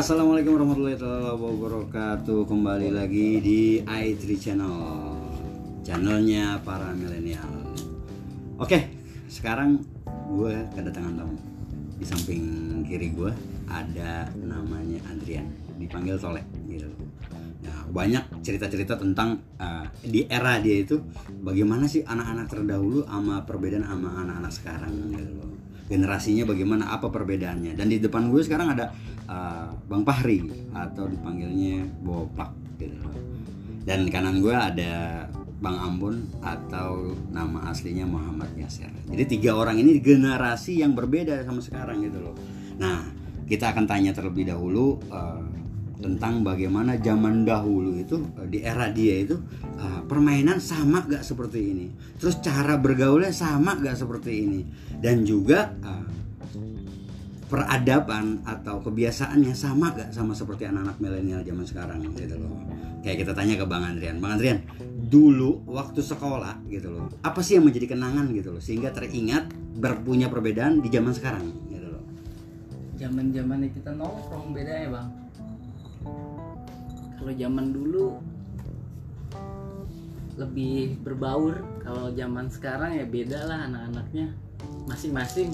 Assalamualaikum warahmatullahi wabarakatuh. Kembali lagi di i3 channel, channelnya para milenial. Oke, sekarang gue kedatangan tamu. Di samping kiri gue ada namanya Adrian, dipanggil Tolek gitu. Nah, banyak cerita-cerita tentang di era dia itu bagaimana sih anak-anak terdahulu sama perbedaan sama anak-anak sekarang gitu loh. Generasinya bagaimana, apa perbedaannya. Dan di depan gue sekarang ada Bang Pahri atau dipanggilnya Bopak gitu. Dan kanan gue ada Bang Ambun atau nama aslinya Muhammad Yasir. Jadi tiga orang ini generasi yang berbeda sama sekarang gitu loh. Nah, kita akan tanya terlebih dahulu tentang bagaimana zaman dahulu itu di era dia itu permainan sama gak seperti ini, terus cara bergaulnya sama gak seperti ini, dan juga peradaban atau kebiasaannya sama gak sama seperti anak-anak milenial zaman sekarang gitu loh. Kayak kita tanya ke Bang Adrian. Bang Adrian, dulu waktu sekolah gitu loh, apa sih yang menjadi kenangan gitu loh sehingga teringat berpunya perbedaan di zaman sekarang gitu loh? Zaman-zamannya kita nongkrong bedanya, Bang. Kalau zaman dulu lebih berbaur, kalau zaman sekarang ya beda lah anak-anaknya masing-masing.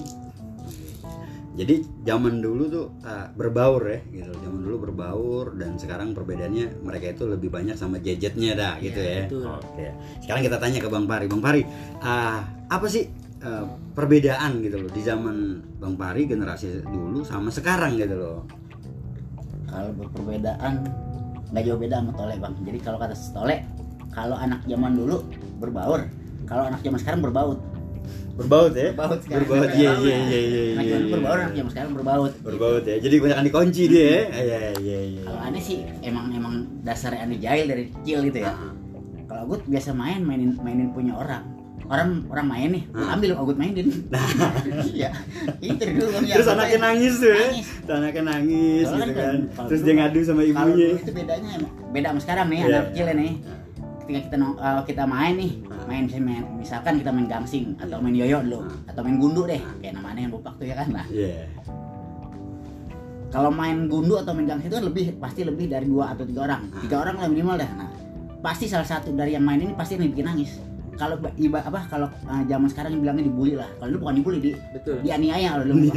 Jadi zaman dulu tuh berbaur ya gitu. Zaman dulu berbaur, dan sekarang perbedaannya mereka itu lebih banyak sama jejetnya dah gitu ya. Oke. Sekarang kita tanya ke Bang Pahri. Bang Pahri, apa sih perbedaan gitu loh di zaman Bang Pahri generasi dulu sama sekarang gitu loh? Kalau perbedaan nggak jauh beda sama Tolek, Bang. Jadi kalau kata Tolek, kalau anak zaman dulu berbaur, kalau anak zaman sekarang berbaut. Berbaut ya? Berbaut sekarang. Berbaut, iya. Anak zaman dulu berbaur, anak zaman sekarang berbaut. Berbaut gitu. Ya, jadi kebanyakan dikunci dia ya. Iya. Kalau aneh sih emang dasarnya aneh jahil dari kecil gitu ya. Kalau gue biasa mainin punya orang. Orang main nih, ambil aku mainin. Nah, iya. Itu dulu kan. Terus anaknya nangis tuh ya. Anaknya nangis gitu kan. Terus dia ngadu sama ibunya. Itu bedanya emang. Beda sama sekarang nih, anak kecil nih. Ketika kita main nih, misalkan kita main gangsing atau main yoyo dulu atau main gundu deh. Kayak namanya yang Bopak tuh ya kan. Nah. Iya. Kalau main gundu atau main gangsing itu pasti lebih dari 2 atau 3 orang. 3 orang lah minimal dah. Nah, pasti salah satu dari yang main ini pasti bikin nangis. Kalau zaman sekarang bilangnya dibully lah. Kalau dulu bukan dibully, dianiaya kalau dulu.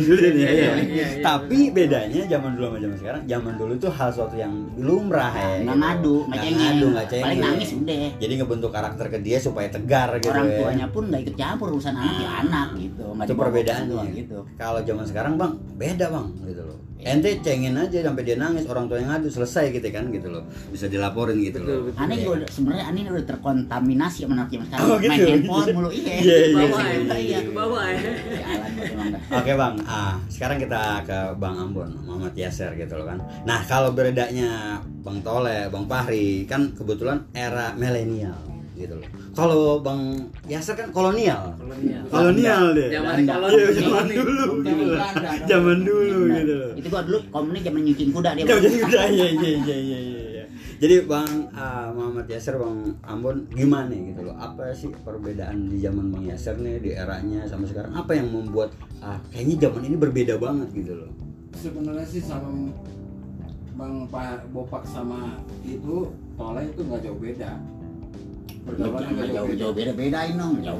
Tapi bedanya zaman dulu sama zaman sekarang, zaman dulu itu hal suatu yang lumrah ya. Enggak ngadu, enggak cengeng. Paling nangis udah. Jadi ngebentuk karakter ke dia supaya tegar gitu. Orang tuanya pun enggak ikut campur urusan anak gitu. Itu perbedaannya gitu. Kalau zaman sekarang, Bang, beda, Bang, gitu loh. Ente cengin aja sampai dia nangis, orang tua yang ngadu, selesai gitu kan gitu loh. Bisa dilaporin gitu. Betul, loh. Aneh gue sebenarnya udah terkontaminasi sama anak zaman sekarang. Oh, main gitu. Handphone mulu ke bawah ya. Oke, Bang. Sekarang kita ke Bang Ambon, Muhammad Yasir gitu loh kan. Nah, kalau beredaknya Bang Tole, Bang Pahri kan kebetulan era milenial gitu loh. Kalau Bang Yasir kan kolonial deh. Zaman dulu gitu loh. Itu gua dulu komunikasi zaman nyucing kuda dia. Iya. Jadi Bang Muhammad Yasir, Bang Ambon, gimana gitu loh? Apa sih perbedaan di zaman Bang Yasir nih di eranya sama sekarang? Apa yang membuat kayaknya zaman ini berbeda banget gitu loh? Sebenarnya sih sama Bang Bopak sama itu Toleh itu nggak jauh beda. Jauh beda-bedain dong, jauh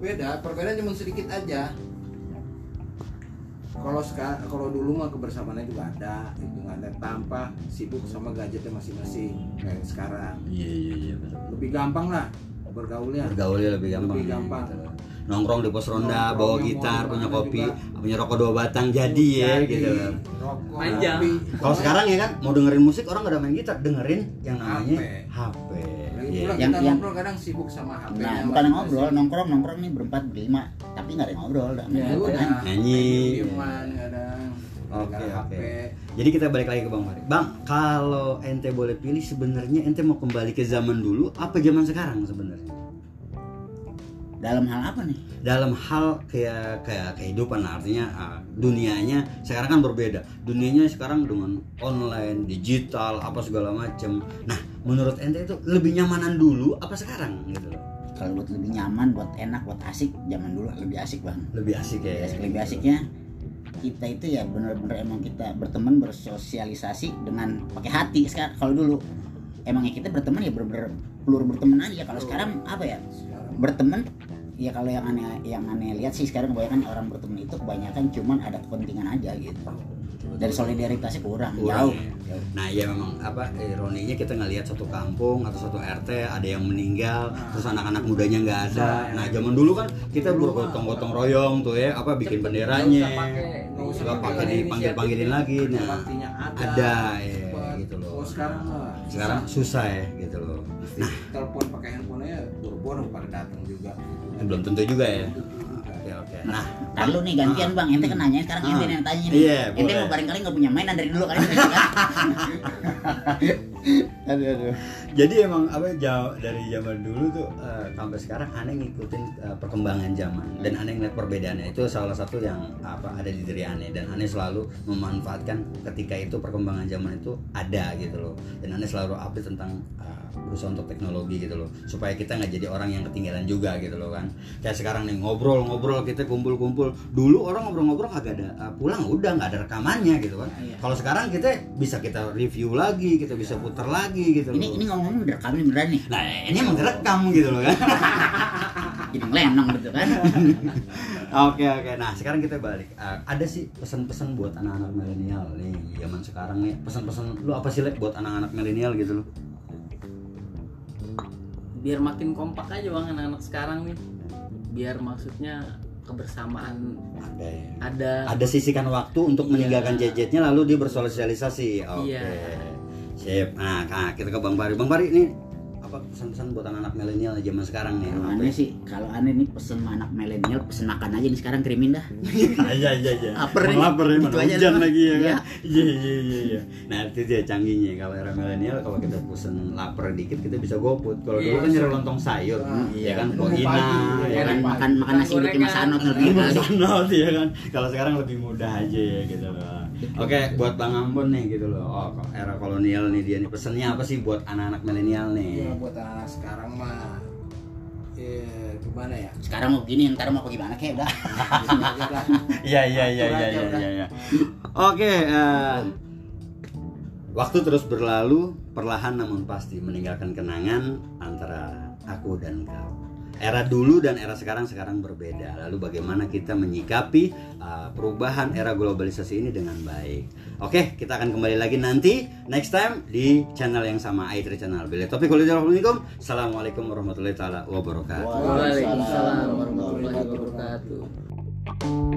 beda. Perbedaan cuma sedikit aja. Kalau dulu mah kebersamaannya juga ada, itu ada tanpa sibuk sama gadgetnya masing-masing kayak sekarang. Iya. Lebih gampang lah bergaulnya lebih gampang. Gitu. Nongkrong di pos ronda, bawa gitar, punya kopi, punya rokok 2 batang jadi ya gitu. Rokok, panjang. Kalau sekarang ya kan mau dengerin musik orang enggak ada main gitar, dengerin yang namanya HP. Yang ngobrol kadang sibuk sama HP. Nah, bukan ngobrol, nongkrong nih berempat-berlima, tapi nggak ada ngobrol. Nyanyi. Oke. Jadi kita balik lagi ke Bang Pahri. Bang, kalau ente boleh pilih sebenarnya ente mau kembali ke zaman dulu apa zaman sekarang sebenarnya? Dalam hal apa nih? Dalam hal kayak kehidupan, artinya dunianya sekarang kan berbeda. Dunianya sekarang dengan online, digital, apa segala macam. Nah, menurut ente itu lebih nyamanan dulu apa sekarang gitu loh? Kalau buat lebih nyaman, buat enak, buat asik, zaman dulu lebih asik, Bang. Lebih asik ya. Lebih asiknya kita itu ya bener-bener emang kita berteman, bersosialisasi dengan pakai hati. Sekarang kalau dulu emangnya kita berteman ya bener-bener pelur berteman aja. Kalau sekarang apa ya, berteman ya kalau yang aneh lihat sih sekarang kebanyakan orang berteman itu kebanyakan cuman ada kepentingan aja gitu. Dari solidaritasnya kurang. Jauh. Nah ya memang apa ironinya kita ngelihat satu kampung atau satu RT ada yang meninggal, terus anak-anak mudanya nggak ada. Nah zaman dulu kan kita bergotong-gotong royong tuh ya, apa bikin benderanya, nggak pakai dipanggil-panggilin lagi. Nah ada ya gitu loh. Sekarang susah ya gitu loh. Nah telepon pakai handphonenya buru-buru pada datang juga. Belum tentu juga ya. Oke. Nah, lalu nih gantian Bang, ente kan nanya sekarang ente yang tanya nih. Yeah, ente mau barangkali nggak punya mainan dari dulu kali. Aduh. Jadi emang apa jauh dari zaman dulu tuh sampai sekarang aneh ngikutin perkembangan zaman dan aneh ngeliat perbedaannya. Itu salah satu yang apa ada di diri aneh dan aneh selalu memanfaatkan ketika itu perkembangan zaman itu ada gitu loh. Dan aneh selalu update tentang berusaha untuk teknologi gitu loh, supaya kita nggak jadi orang yang ketinggalan juga gitu loh kan. Kayak sekarang nih ngobrol kita kumpul-kumpul, dulu orang ngobrol-ngobrol kagak ada pulang udah nggak ada rekamannya gitu kan. Iya. Kalau sekarang kita review lagi, kita bisa putar lagi gitu. Ini loh. Ini ngomong direkam nih beneran nih. Nah ini emang direkam gitu loh kan. Jadi ngelenong gitu kan. Oke. Nah sekarang kita balik. Ada sih pesan-pesan buat anak-anak milenial nih zaman sekarang nih. Pesan-pesan lu apa sih Lek buat anak-anak milenial gitu loh? Biar makin kompak aja Bang anak-anak sekarang nih, biar maksudnya kebersamaan ada ya. ada sisihkan waktu untuk meninggalkan gadgetnya lalu dia bersosialisasi. Oke. Sip. Nah kita ke Bang Pahri nih, apa pesan-pesan buat anak-anak milenial zaman sekarang nih? Aneh sih kalau aneh nih pesen anak milenial, pesen makan aja nih sekarang kirimin dah. Iya. Laper ya, mana hujan lagi ya kan. Iya. Nah itu dia canggihnya kalau era milenial, kalau kita pesen lapar dikit kita bisa GoFood. Kalau dulu kan nyari lontong sayur ya kan, Pogina ya kan, makan nasi bikin Mas Anot ya kan. Kalau sekarang lebih mudah aja ya gitu loh. Oke, buat Bang Ambun nih gitu loh. Oh, era kolonial nih dia nih. Pesennya apa sih buat anak-anak milenial nih? Ya, buat anak-anak sekarang mah gimana ya? Sekarang mau begini, ntar mau gimana kayak udah. Iya. Oke, waktu terus berlalu perlahan namun pasti meninggalkan kenangan antara aku dan kau. Era dulu dan era sekarang berbeda. Lalu bagaimana kita menyikapi perubahan era globalisasi ini dengan baik? Oke, kita akan kembali lagi nanti next time di channel yang sama, i3 channel. Bila topik Kolonial. Assalamualaikum warahmatullahi wabarakatuh. Waalaikumsalam warahmatullahi wabarakatuh.